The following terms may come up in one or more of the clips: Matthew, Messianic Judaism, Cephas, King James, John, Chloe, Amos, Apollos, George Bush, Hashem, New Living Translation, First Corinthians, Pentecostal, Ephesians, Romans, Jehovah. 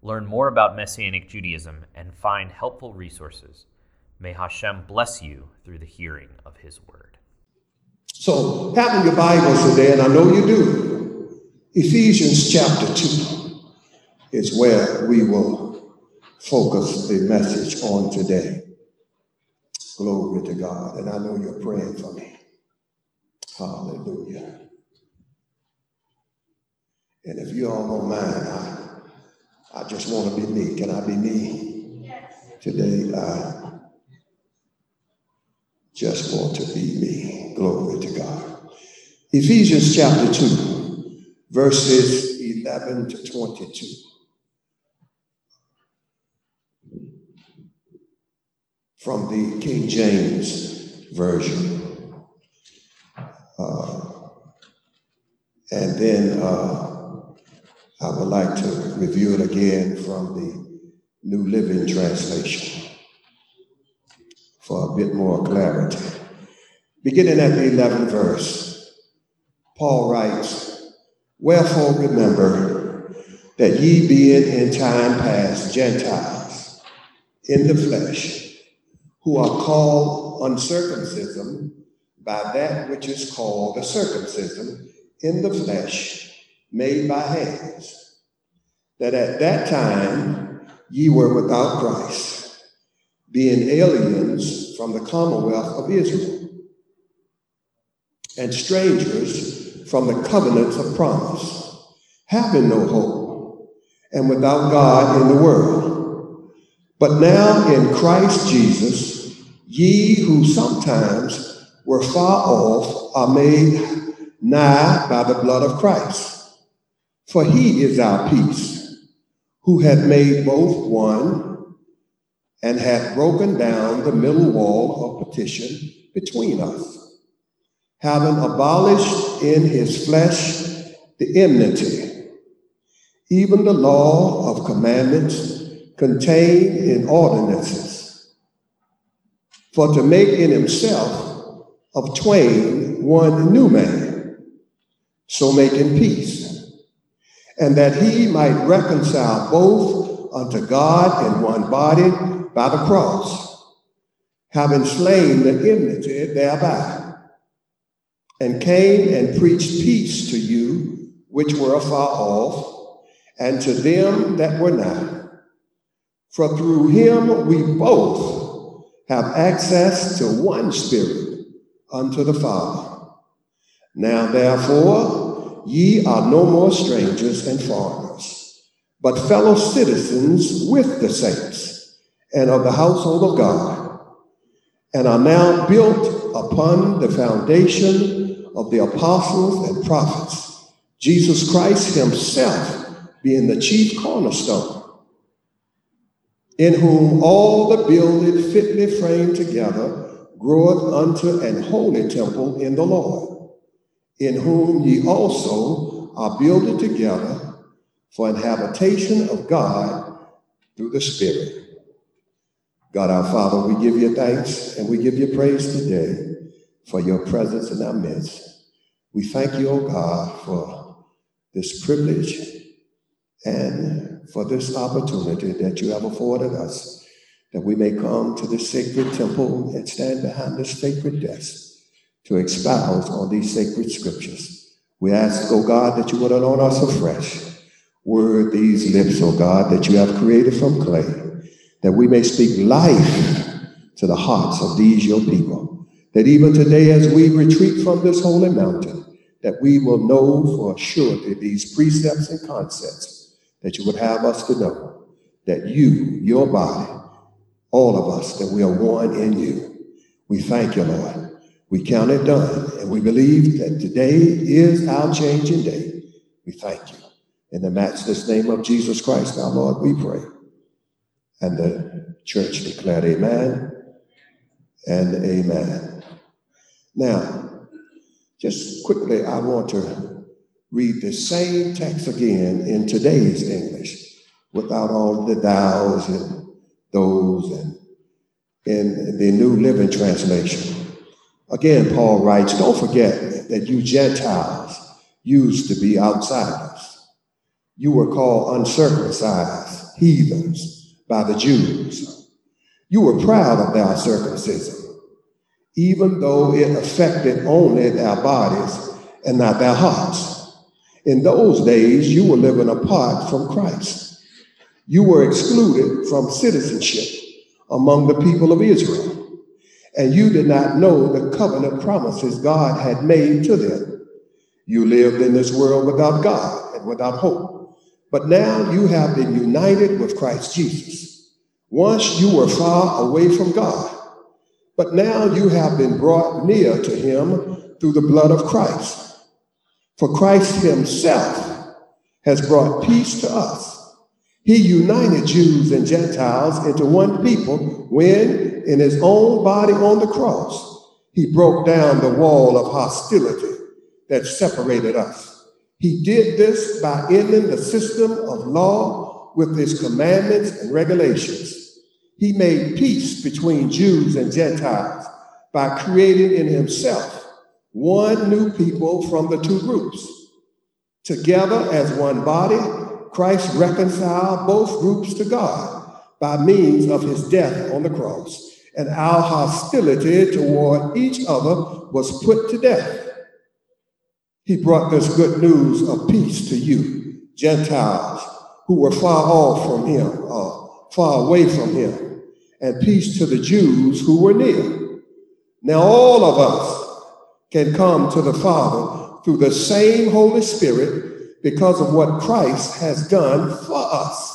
learn more about Messianic Judaism, and find helpful resources. May Hashem bless you through the hearing of His word. So, having your Bibles today, and I know you do, Ephesians chapter 2 is where we will focus the message on today. Glory to God, and I know you're praying for me. Hallelujah. And if you all don't mind, I just want to be me. Can I be me? Yes. Today, I just want to be me. Glory to God. Ephesians chapter 2, verses 11 to 22. From the King James Version. And then... I would like to review it again from the New Living Translation for a bit more clarity. Beginning at the 11th verse, Paul writes, "Wherefore remember that ye being in time past Gentiles in the flesh, who are called uncircumcision by that which is called the circumcision in the flesh, made by hands, that at that time ye were without Christ, being aliens from the commonwealth of Israel, and strangers from the covenants of promise, having no hope, and without God in the world. But now in Christ Jesus, ye who sometimes were far off are made nigh by the blood of Christ. For he is our peace, who hath made both one, and hath broken down the middle wall of partition between us, having abolished in his flesh the enmity, even the law of commandments contained in ordinances, for to make in himself of twain one new man, so making peace, and that he might reconcile both unto God in one body by the cross, having slain the enmity thereby, and came and preached peace to you which were afar off, and to them that were nigh. For through him we both have access to one Spirit unto the Father. Now therefore, ye are no more strangers and foreigners, but fellow citizens with the saints and of the household of God, and are now built upon the foundation of the apostles and prophets, Jesus Christ himself being the chief cornerstone, in whom all the building fitly framed together groweth unto an holy temple in the Lord, in whom ye also are builded together for an habitation of God through the Spirit." God our Father, we give you thanks and we give you praise today for your presence in our midst. We thank you, O God, for this privilege and for this opportunity that you have afforded us, that we may come to this sacred temple and stand behind this sacred desk to expound on these sacred scriptures. We ask, O God, that you would anoint us afresh. Word these lips, O God, that you have created from clay, that we may speak life to the hearts of these your people, that even today as we retreat from this holy mountain, that we will know for surety these precepts and concepts that you would have us to know, that you, your body, all of us, that we are one in you. We thank you, Lord. We count it done, and we believe that today is our changing day. We thank you. In the matchless name of Jesus Christ, our Lord, we pray. And the church declared amen and amen. Now, just quickly, I want to read the same text again in today's English without all the thous and those and in the New Living Translation. Again, Paul writes, don't forget that you Gentiles used to be outsiders. You were called uncircumcised heathens by the Jews. You were proud of their circumcision, even though it affected only their bodies and not their hearts. In those days, you were living apart from Christ. You were excluded from citizenship among the people of Israel, and you did not know the covenant promises God had made to them. You lived in this world without God and without hope, but now you have been united with Christ Jesus. Once you were far away from God, but now you have been brought near to him through the blood of Christ. For Christ himself has brought peace to us. He united Jews and Gentiles into one people when, in his own body on the cross, he broke down the wall of hostility that separated us. He did this by ending the system of law with his commandments and regulations. He made peace between Jews and Gentiles by creating in himself one new people from the two groups. Together as one body, Christ reconciled both groups to God by means of his death on the cross, and our hostility toward each other was put to death. He brought this good news of peace to you, Gentiles, who were far off from him, far away from him, and peace to the Jews who were near. Now all of us can come to the Father through the same Holy Spirit because of what Christ has done for us.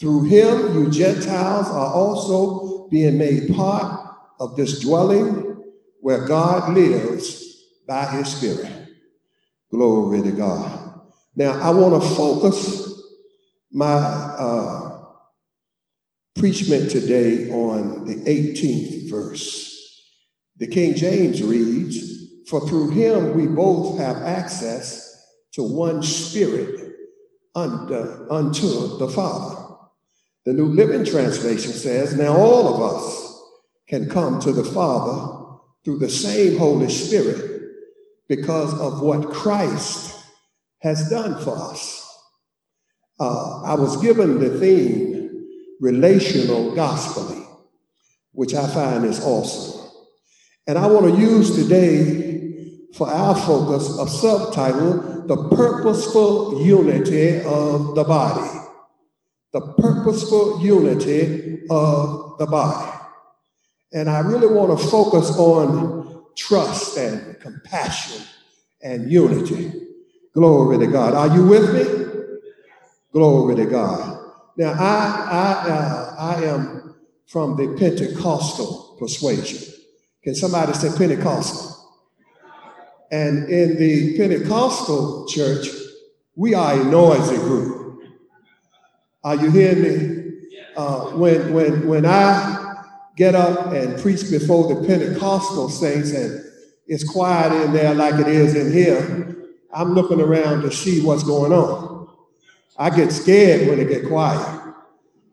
Through him, you Gentiles are also being made part of this dwelling where God lives by his Spirit. Glory to God. Now, I want to focus my preachment today on the 18th verse. The King James reads, for through him we both have access to one Spirit unto the Father. The New Living Translation says, now all of us can come to the Father through the same Holy Spirit because of what Christ has done for us. I was given the theme, relational gospel, which I find is awesome. And I want to use today for our focus, a subtitle, the purposeful unity of the body. The purposeful unity of the body. And I really want to focus on trust and compassion and unity. Glory to God. Are you with me? Glory to God. Now, I am from the Pentecostal persuasion. Can somebody say Pentecostal? And in the Pentecostal church, we are a noisy group. Are you hearing me? When I get up and preach before the Pentecostal saints and it's quiet in there like it is in here, I'm looking around to see what's going on. I get scared when it gets quiet.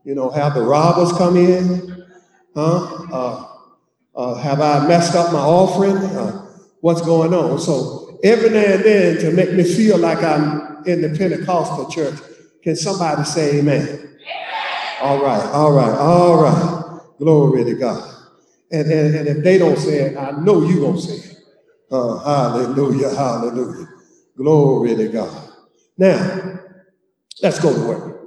You know, have the robbers come in? Have I messed up my offering? What's going on? So every now and then, to make me feel like I'm in the Pentecostal church, can somebody say amen? Amen. All right, all right, all right. Glory to God. And if they don't say it, I know you're going to say it. Hallelujah, hallelujah. Glory to God. Now, Let's go to work.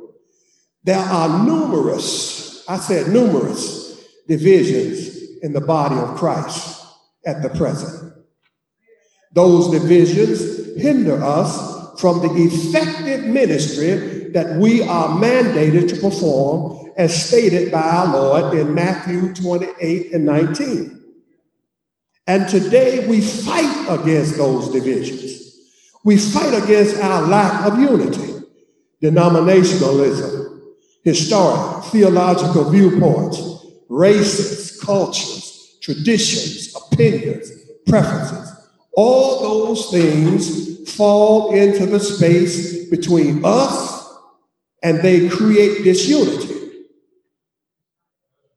There are numerous, I said numerous, divisions in the body of Christ at the present. Those divisions hinder us from the effective ministry that we are mandated to perform as stated by our Lord in Matthew 28 and 19. And today we fight against those divisions. We fight against our lack of unity, denominationalism, historic, theological viewpoints, races, cultures, traditions, opinions, preferences. All those things fall into the space between us, and they create disunity.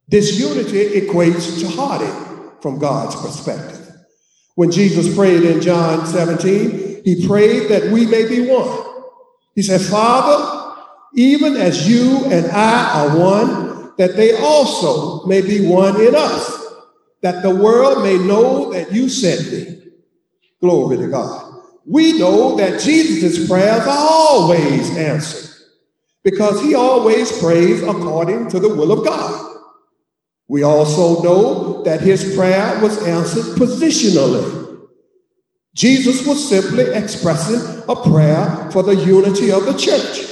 Disunity equates to heartache from God's perspective. When Jesus prayed in John 17, he prayed that we may be one. He said, Father, even as you and I are one, that they also may be one in us, that the world may know that you sent me. Glory to God. We know that Jesus' prayers are always answered because he always prays according to the will of God. We also know that his prayer was answered positionally. Jesus was simply expressing a prayer for the unity of the church,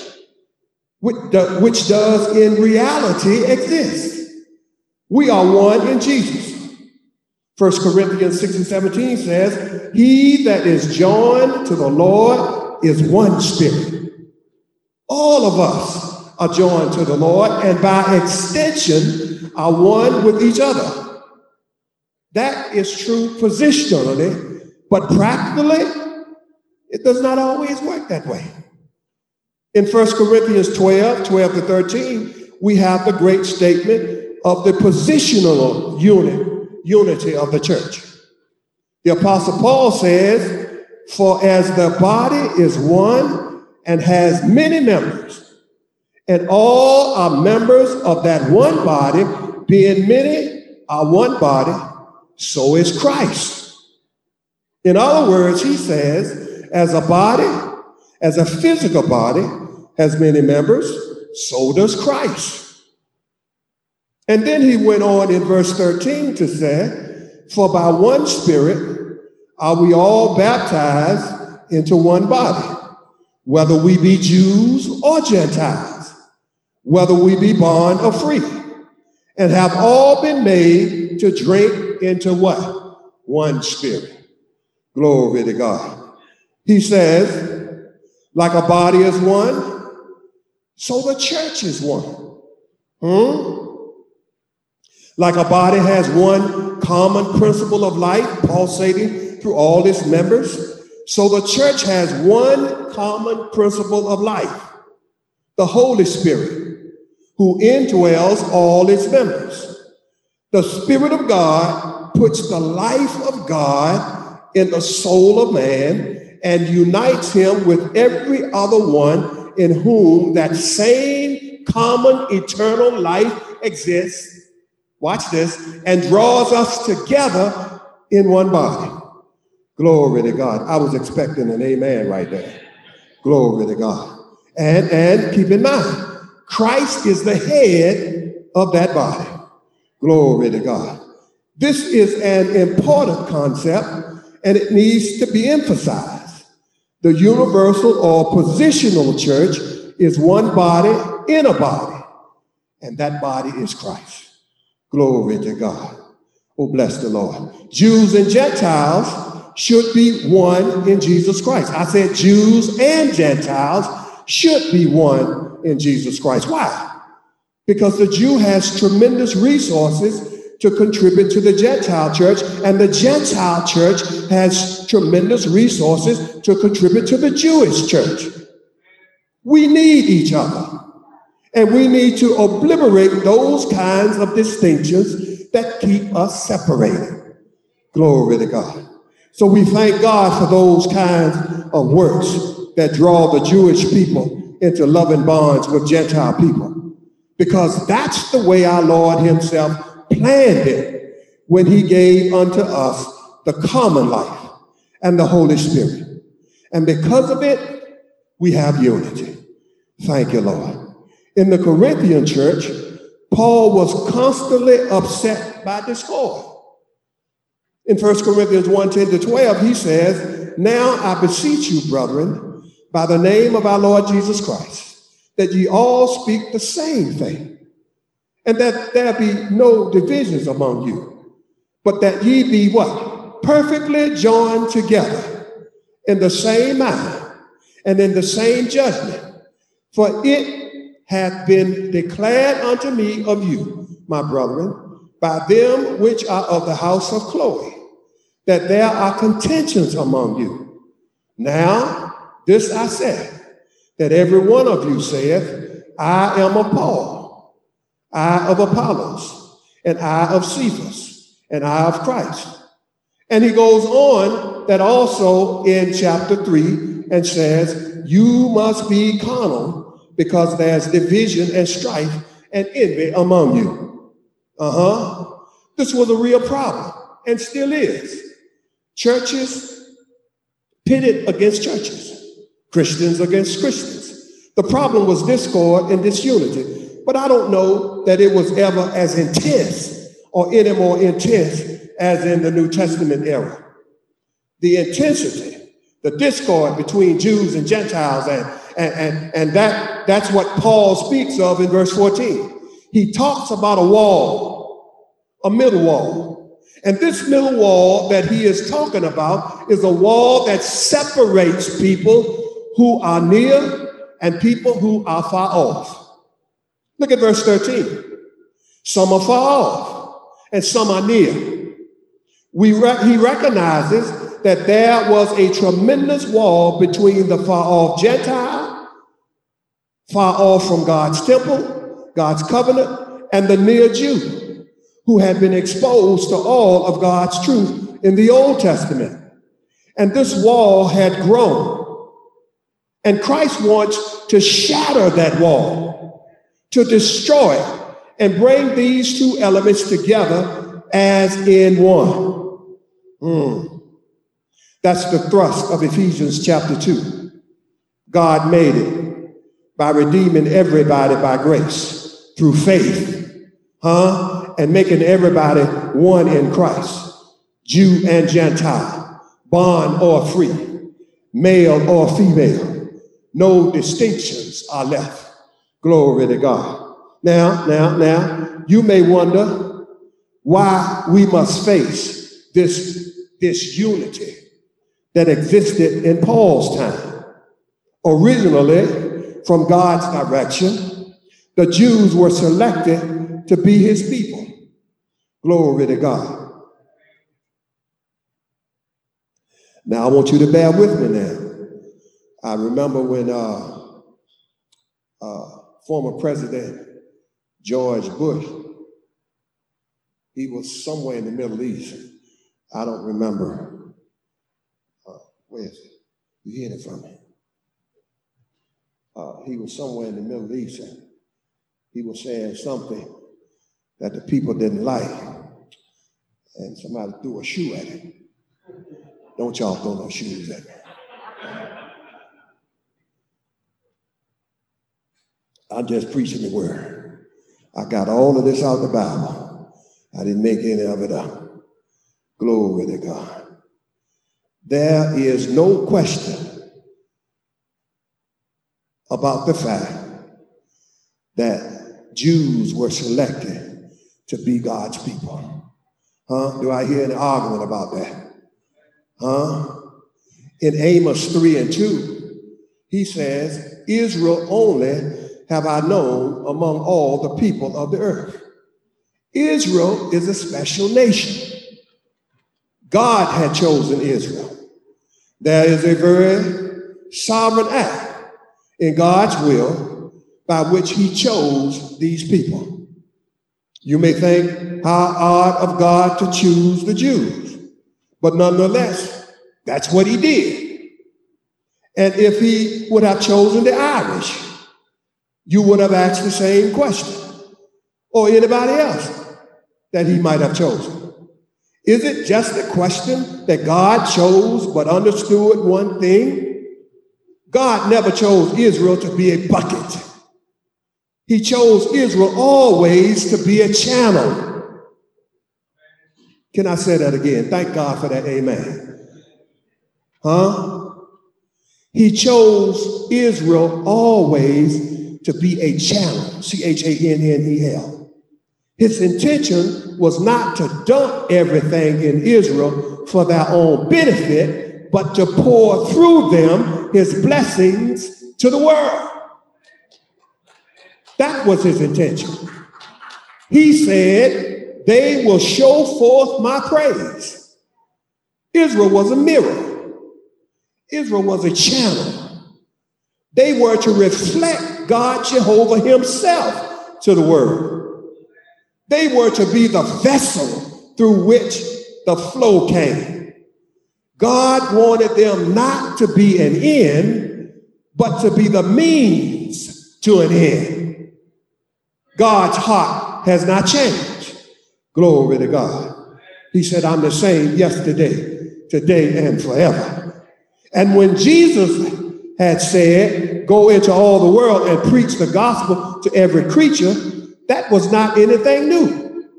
which does in reality exist. We are one in Jesus. First Corinthians 6 and 17 says, he that is joined to the Lord is one spirit. All of us are joined to the Lord and by extension are one with each other. That is true positionally, but practically, it does not always work that way. In 1 Corinthians 12 to 13, we have the great statement of the positional unity of the church. The Apostle Paul says, for as the body is one and has many members, and all are members of that one body, being many are one body, so is Christ. In other words, he says, as a body, as a physical body has many members, so does Christ. And then he went on in verse 13 to say, for by one Spirit are we all baptized into one body, whether we be Jews or Gentiles, whether we be bond or free, and have all been made to drink into what? One Spirit. Glory to God. He says, like a body is one, so the church is one. Like a body has one common principle of life pulsating through all its members, so the church has one common principle of life, the Holy Spirit, who indwells all its members. The Spirit of God puts the life of God in the soul of man and unites him with every other one in whom that same common eternal life exists. Watch this, and draws us together in one body. Glory to God. I was expecting an amen right there. Glory to God. And keep in mind, Christ is the head of that body. Glory to God. This is an important concept, and it needs to be emphasized. The universal or positional church is one body in a body, and that body is Christ. Glory to God. Oh, bless the Lord. Jews and Gentiles should be one in Jesus Christ. I said Jews and Gentiles should be one in Jesus Christ. Why? Because the Jew has tremendous resources to contribute to the Gentile church, and the Gentile church has tremendous resources to contribute to the Jewish church. We need each other. And we need to obliterate those kinds of distinctions that keep us separated. Glory to God. So we thank God for those kinds of works that draw the Jewish people into loving bonds with Gentile people. Because that's the way our Lord himself planned it when he gave unto us the common life and the Holy Spirit. And because of it, we have unity. Thank you, Lord. In the Corinthian church, Paul was constantly upset by discord. In First Corinthians 1:10-12, he says, "Now I beseech you, brethren, by the name of our Lord Jesus Christ, that ye all speak the same thing, and that there be no divisions among you, but that ye be what? Perfectly joined together in the same mind and in the same judgment. For it hath been declared unto me of you, my brethren, by them which are of the house of Chloe, that there are contentions among you. Now this I say, that every one of you saith, I am of Paul, I of Apollos, and I of Cephas, and I of Christ." And he goes on that also in chapter 3 and says, "You must be carnal because there's division and strife and envy among you." This was a real problem and still is. Churches pitted against churches. Christians against Christians. The problem was discord and disunity, but I don't know that it was ever as intense or any more intense as in the New Testament era. The intensity, the discord between Jews and Gentiles, that's what Paul speaks of in verse 14. He talks about a wall, a middle wall. And this middle wall that he is talking about is a wall that separates people who are near and people who are far off. Look at verse 13. Some are far off and some are near. He recognizes that there was a tremendous wall between the far off Gentile, far off from God's temple, God's covenant, and the near Jew who had been exposed to all of God's truth in the Old Testament. And this wall had grown. And Christ wants to shatter that wall, to destroy it, and bring these two elements together as in one. That's the thrust of Ephesians chapter 2. God made it by redeeming everybody by grace through faith, and making everybody one in Christ, Jew and Gentile, bond or free, male or female. No distinctions are left. Glory to God. Now, you may wonder why we must face this unity that existed in Paul's time. Originally, from God's direction, the Jews were selected to be his people. Glory to God. Now, I want you to bear with me now. I remember when former President George Bush, he was somewhere in the Middle East. I don't remember. Where is it? You hear it from me. He was somewhere in the Middle East and he was saying something that the people didn't like. And somebody threw a shoe at him. Don't y'all throw no shoes at me. I'm just preaching the word. I got all of this out of the Bible. I didn't make any of it up. Glory to God. There is no question about the fact that Jews were selected to be God's people. Do I hear an argument about that? In Amos 3:2, he says, Israel only have I known among all the people of the earth. Israel is a special nation. God had chosen Israel. There is a very sovereign act in God's will by which he chose these people. You may think how odd of God to choose the Jews, but nonetheless, that's what he did. And if he would have chosen the Irish, you would have asked the same question, or anybody else that he might have chosen. Is it just a question that God chose but understood one thing? God never chose Israel to be a bucket. He chose Israel always to be a channel. Can I say that again? Thank God for that. Amen. He chose Israel always to be a channel. C-H-A-N-N-E-L. His intention was not to dump everything in Israel for their own benefit, but to pour through them his blessings to the world. That was his intention. He said, they will show forth my praise. Israel was a mirror. Israel was a channel. They were to reflect God Jehovah himself to the world. They were to be the vessel through which the flow came. God wanted them not to be an end, but to be the means to an end. God's heart has not changed. Glory to God. He said, I'm the same yesterday, today, and forever. And when Jesus had said, go into all the world and preach the gospel to every creature, that was not anything new.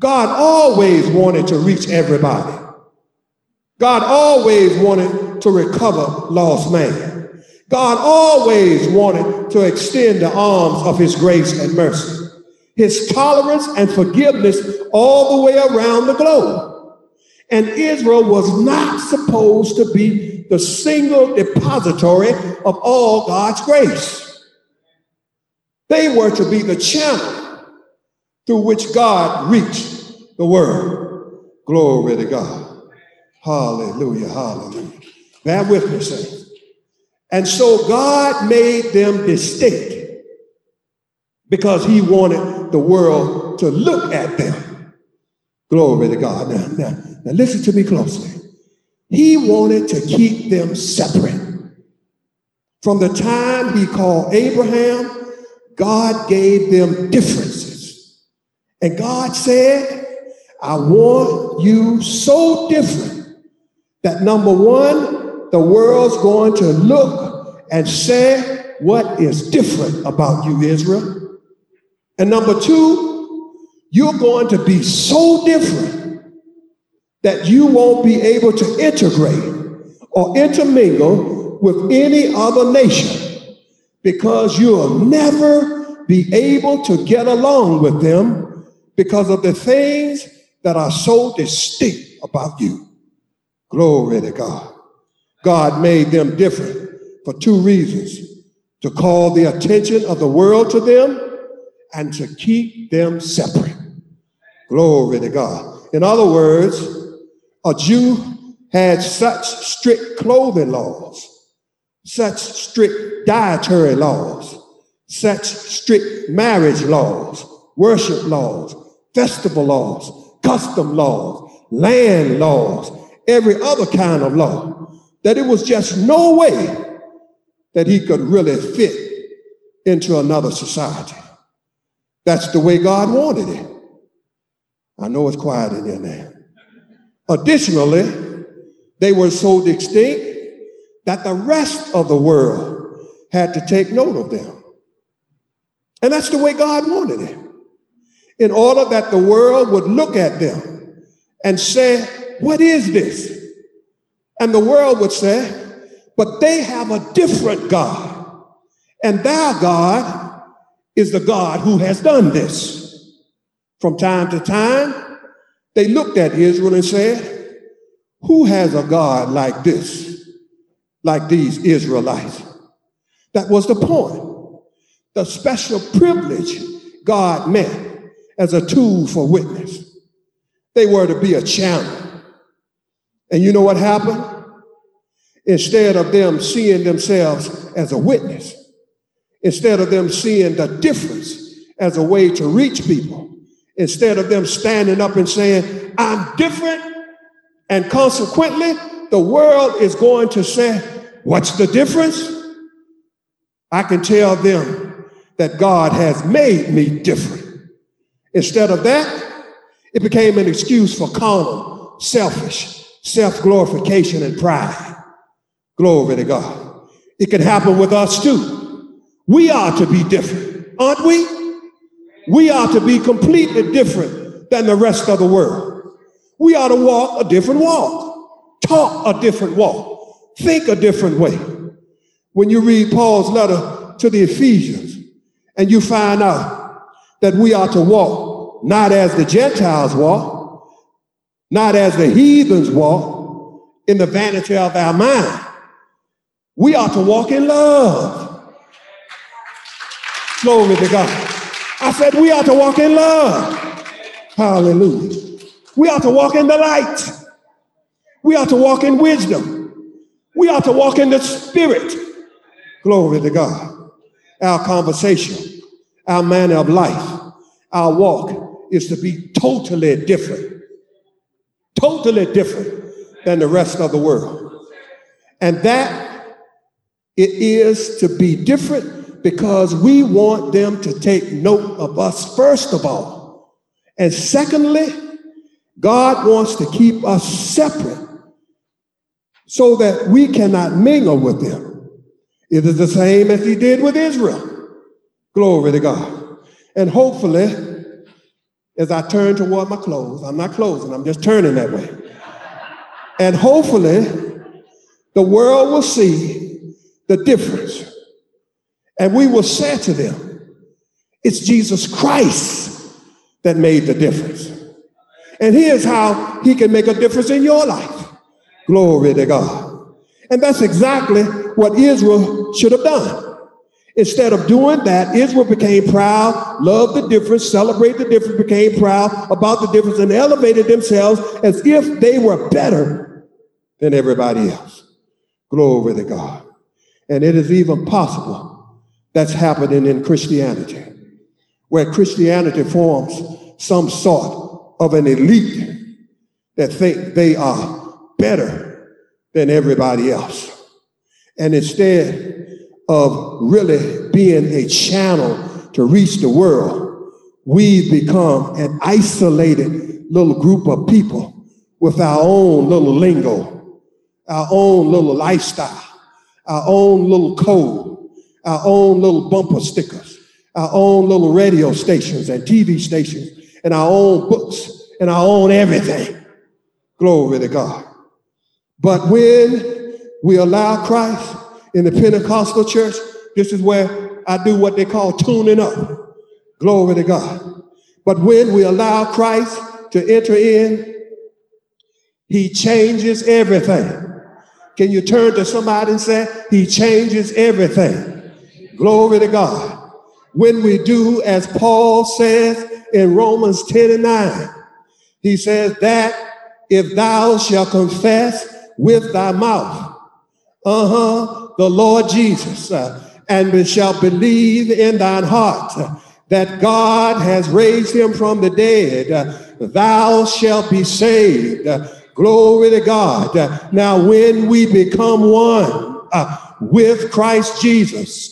God always wanted to reach everybody. God always wanted to recover lost man. God always wanted to extend the arms of his grace and mercy, his tolerance and forgiveness all the way around the globe. And Israel was not supposed to be the single depository of all God's grace. They were to be the channel through which God reached the world. Glory to God. Hallelujah, hallelujah. Bear with me, saints. And so God made them distinct because he wanted the world to look at them. Glory to God. Now listen to me closely. He wanted to keep them separate. From the time he called Abraham, God gave them differences. And God said, I want you so different that number one, the world's going to look and say, what is different about you, Israel? And number two, you're going to be so different that you won't be able to integrate or intermingle with any other nation because you'll never be able to get along with them because of the things that are so distinct about you. Glory to God. God made them different for two reasons, to call the attention of the world to them and to keep them separate. Glory to God. In other words, a Jew had such strict clothing laws, such strict dietary laws, such strict marriage laws, worship laws, festival laws, custom laws, land laws, every other kind of law, that it was just no way that he could really fit into another society. That's the way God wanted it. I know it's quiet in there now. Additionally, they were so distinct that the rest of the world had to take note of them. And that's the way God wanted it. In order that the world would look at them and say, what is this? And the world would say, but they have a different God. And their God is the God who has done this. From time to time, they looked at Israel and said, who has a God like this, like these Israelites? That was the point. The special privilege God meant as a tool for witness. They were to be a channel. And you know what happened? Instead of them seeing themselves as a witness, instead of them seeing the difference as a way to reach people, instead of them standing up and saying, I'm different, and consequently, the world is going to say, what's the difference? I can tell them that God has made me different. Instead of that, it became an excuse for carnal, selfish, self-glorification and pride. Glory to God. It can happen with us too. We are to be different, aren't we? We are to be completely different than the rest of the world. We are to walk a different walk, talk a different walk, think a different way. When you read Paul's letter to the Ephesians and you find out that we are to walk not as the Gentiles walk, not as the heathens walk, in the vanity of our mind. We are to walk in love. Glory to God. I said we are to walk in love. Hallelujah. We are to walk in the light. We are to walk in wisdom. We are to walk in the Spirit. Glory to God. Our conversation, our manner of life, our walk is to be totally different than the rest of the world. And that it is to be different because we want them to take note of us, first of all. And secondly, God wants to keep us separate so that we cannot mingle with them. It is the same as he did with Israel. Glory to God. And hopefully, as I turn toward my clothes, I'm not closing, I'm just turning that way. And hopefully, the world will see the difference, and we will say to them, it's Jesus Christ that made the difference, and here's how he can make a difference in your life. Glory to God. And that's exactly what Israel should have done. Instead of doing that, Israel became proud, loved the difference, celebrated the difference, became proud about the difference, and elevated themselves as if they were better than everybody else. Glory to God. And it is even possible that's happening in Christianity, where Christianity forms some sort of an elite that think they are better than everybody else. And instead of really being a channel to reach the world, we've become an isolated little group of people with our own little lingo, our own little lifestyle, our own little code, our own little bumper stickers, our own little radio stations and TV stations, and our own books, and our own everything. Glory to God. But when we allow Christ in the Pentecostal church, this is where I do what they call tuning up. Glory to God. But when we allow Christ to enter in, he changes everything. Can you turn to somebody and say, he changes everything? Glory to God. When we do, as Paul says in Romans 10:9, he says that if thou shalt confess with thy mouth, the Lord Jesus, and shalt believe in thine heart that God has raised him from the dead, thou shalt be saved. Glory to God. Now, when we become one with Christ Jesus,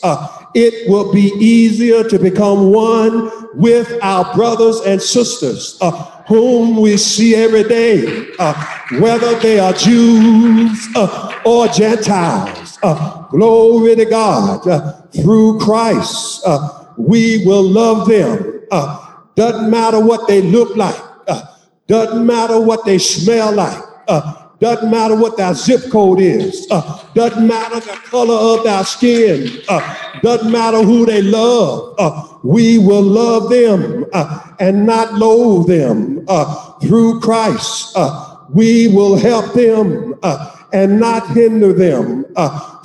it will be easier to become one with our brothers and sisters whom we see every day, whether they are Jews or Gentiles. Glory to God. Through Christ, we will love them. Doesn't matter what they look like. Doesn't matter what they smell like. Doesn't matter what their zip code is. Doesn't matter the color of their skin. Doesn't matter who they love. We will love them and not loathe them. Through Christ, we will help them and not hinder them.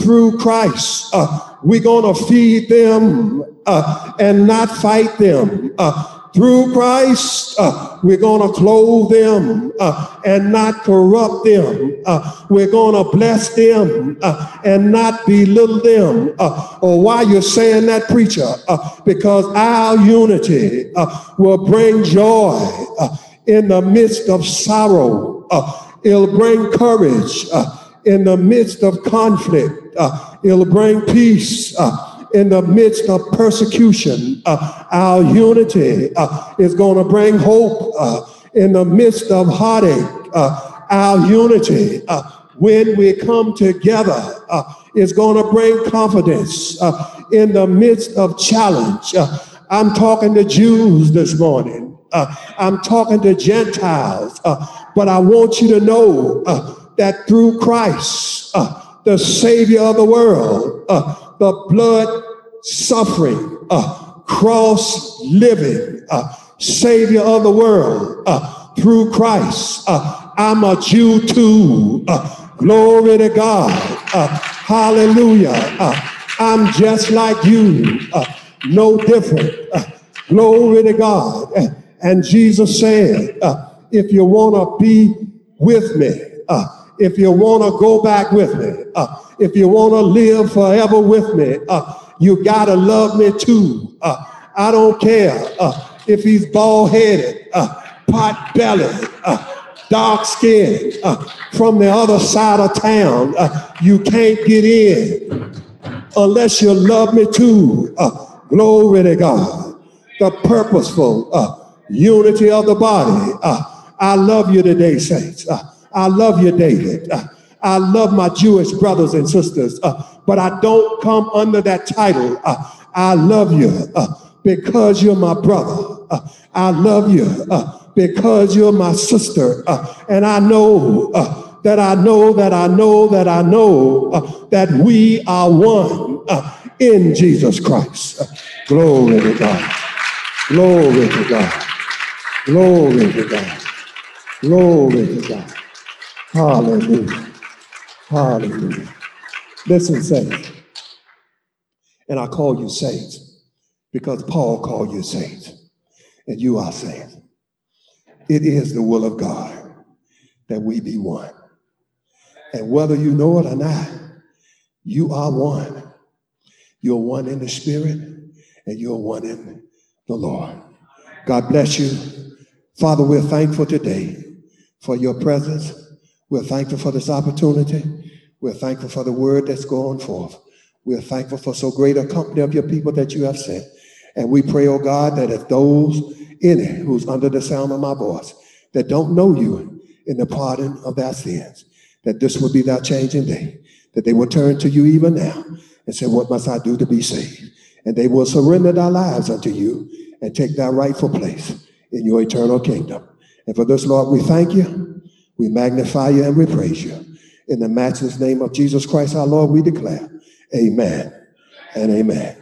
Through Christ, we're going to feed them and not fight them. Through Christ, we're going to clothe them and not corrupt them. We're going to bless them and not belittle them. Or why you're saying that, preacher? Because our unity will bring joy in the midst of sorrow. It'll bring courage in the midst of conflict. It'll bring peace in the midst of persecution. Our unity is going to bring hope in the midst of heartache. Our unity, when we come together, is going to bring confidence in the midst of challenge. I'm talking to Jews this morning. I'm talking to Gentiles. But I want you to know that through Christ, the Savior of the world, the blood suffering, cross living, Savior of the world, through Christ, I'm a Jew too. Glory to God. Hallelujah. I'm just like you. No different. Glory to God. And Jesus said, if you want to be with me, if you want to go back with me, if you want to live forever with me, you got to love me too. I don't care if he's bald-headed, pot-bellied, dark-skinned, from the other side of town. You can't get in unless you love me too. Glory to God. The purposeful unity of the body. I love you today, saints. I love you, David. I love my Jewish brothers and sisters, but I don't come under that title. I love you because you're my brother. I love you because you're my sister. And I know that we are one in Jesus Christ. Glory to God. Glory to God. Glory to God. Glory to God. Hallelujah. Hallelujah. Listen, saints. And I call you saints because Paul called you saints. And you are saints. It is the will of God that we be one. And whether you know it or not, you are one. You're one in the Spirit and you're one in the Lord. God bless you. Father, we're thankful today for your presence. We're thankful for this opportunity. We're thankful for the word that's going forth. We're thankful for so great a company of your people that you have sent. And we pray, oh God, that if those any who's under the sound of my voice that don't know you in the pardon of their sins, that this will be their changing day, that they will turn to you even now and say, what must I do to be saved? And they will surrender their lives unto you and take their rightful place in your eternal kingdom. And for this, Lord, we thank you. We magnify you and we praise you. In the matchless name of Jesus Christ, our Lord, we declare, amen and amen.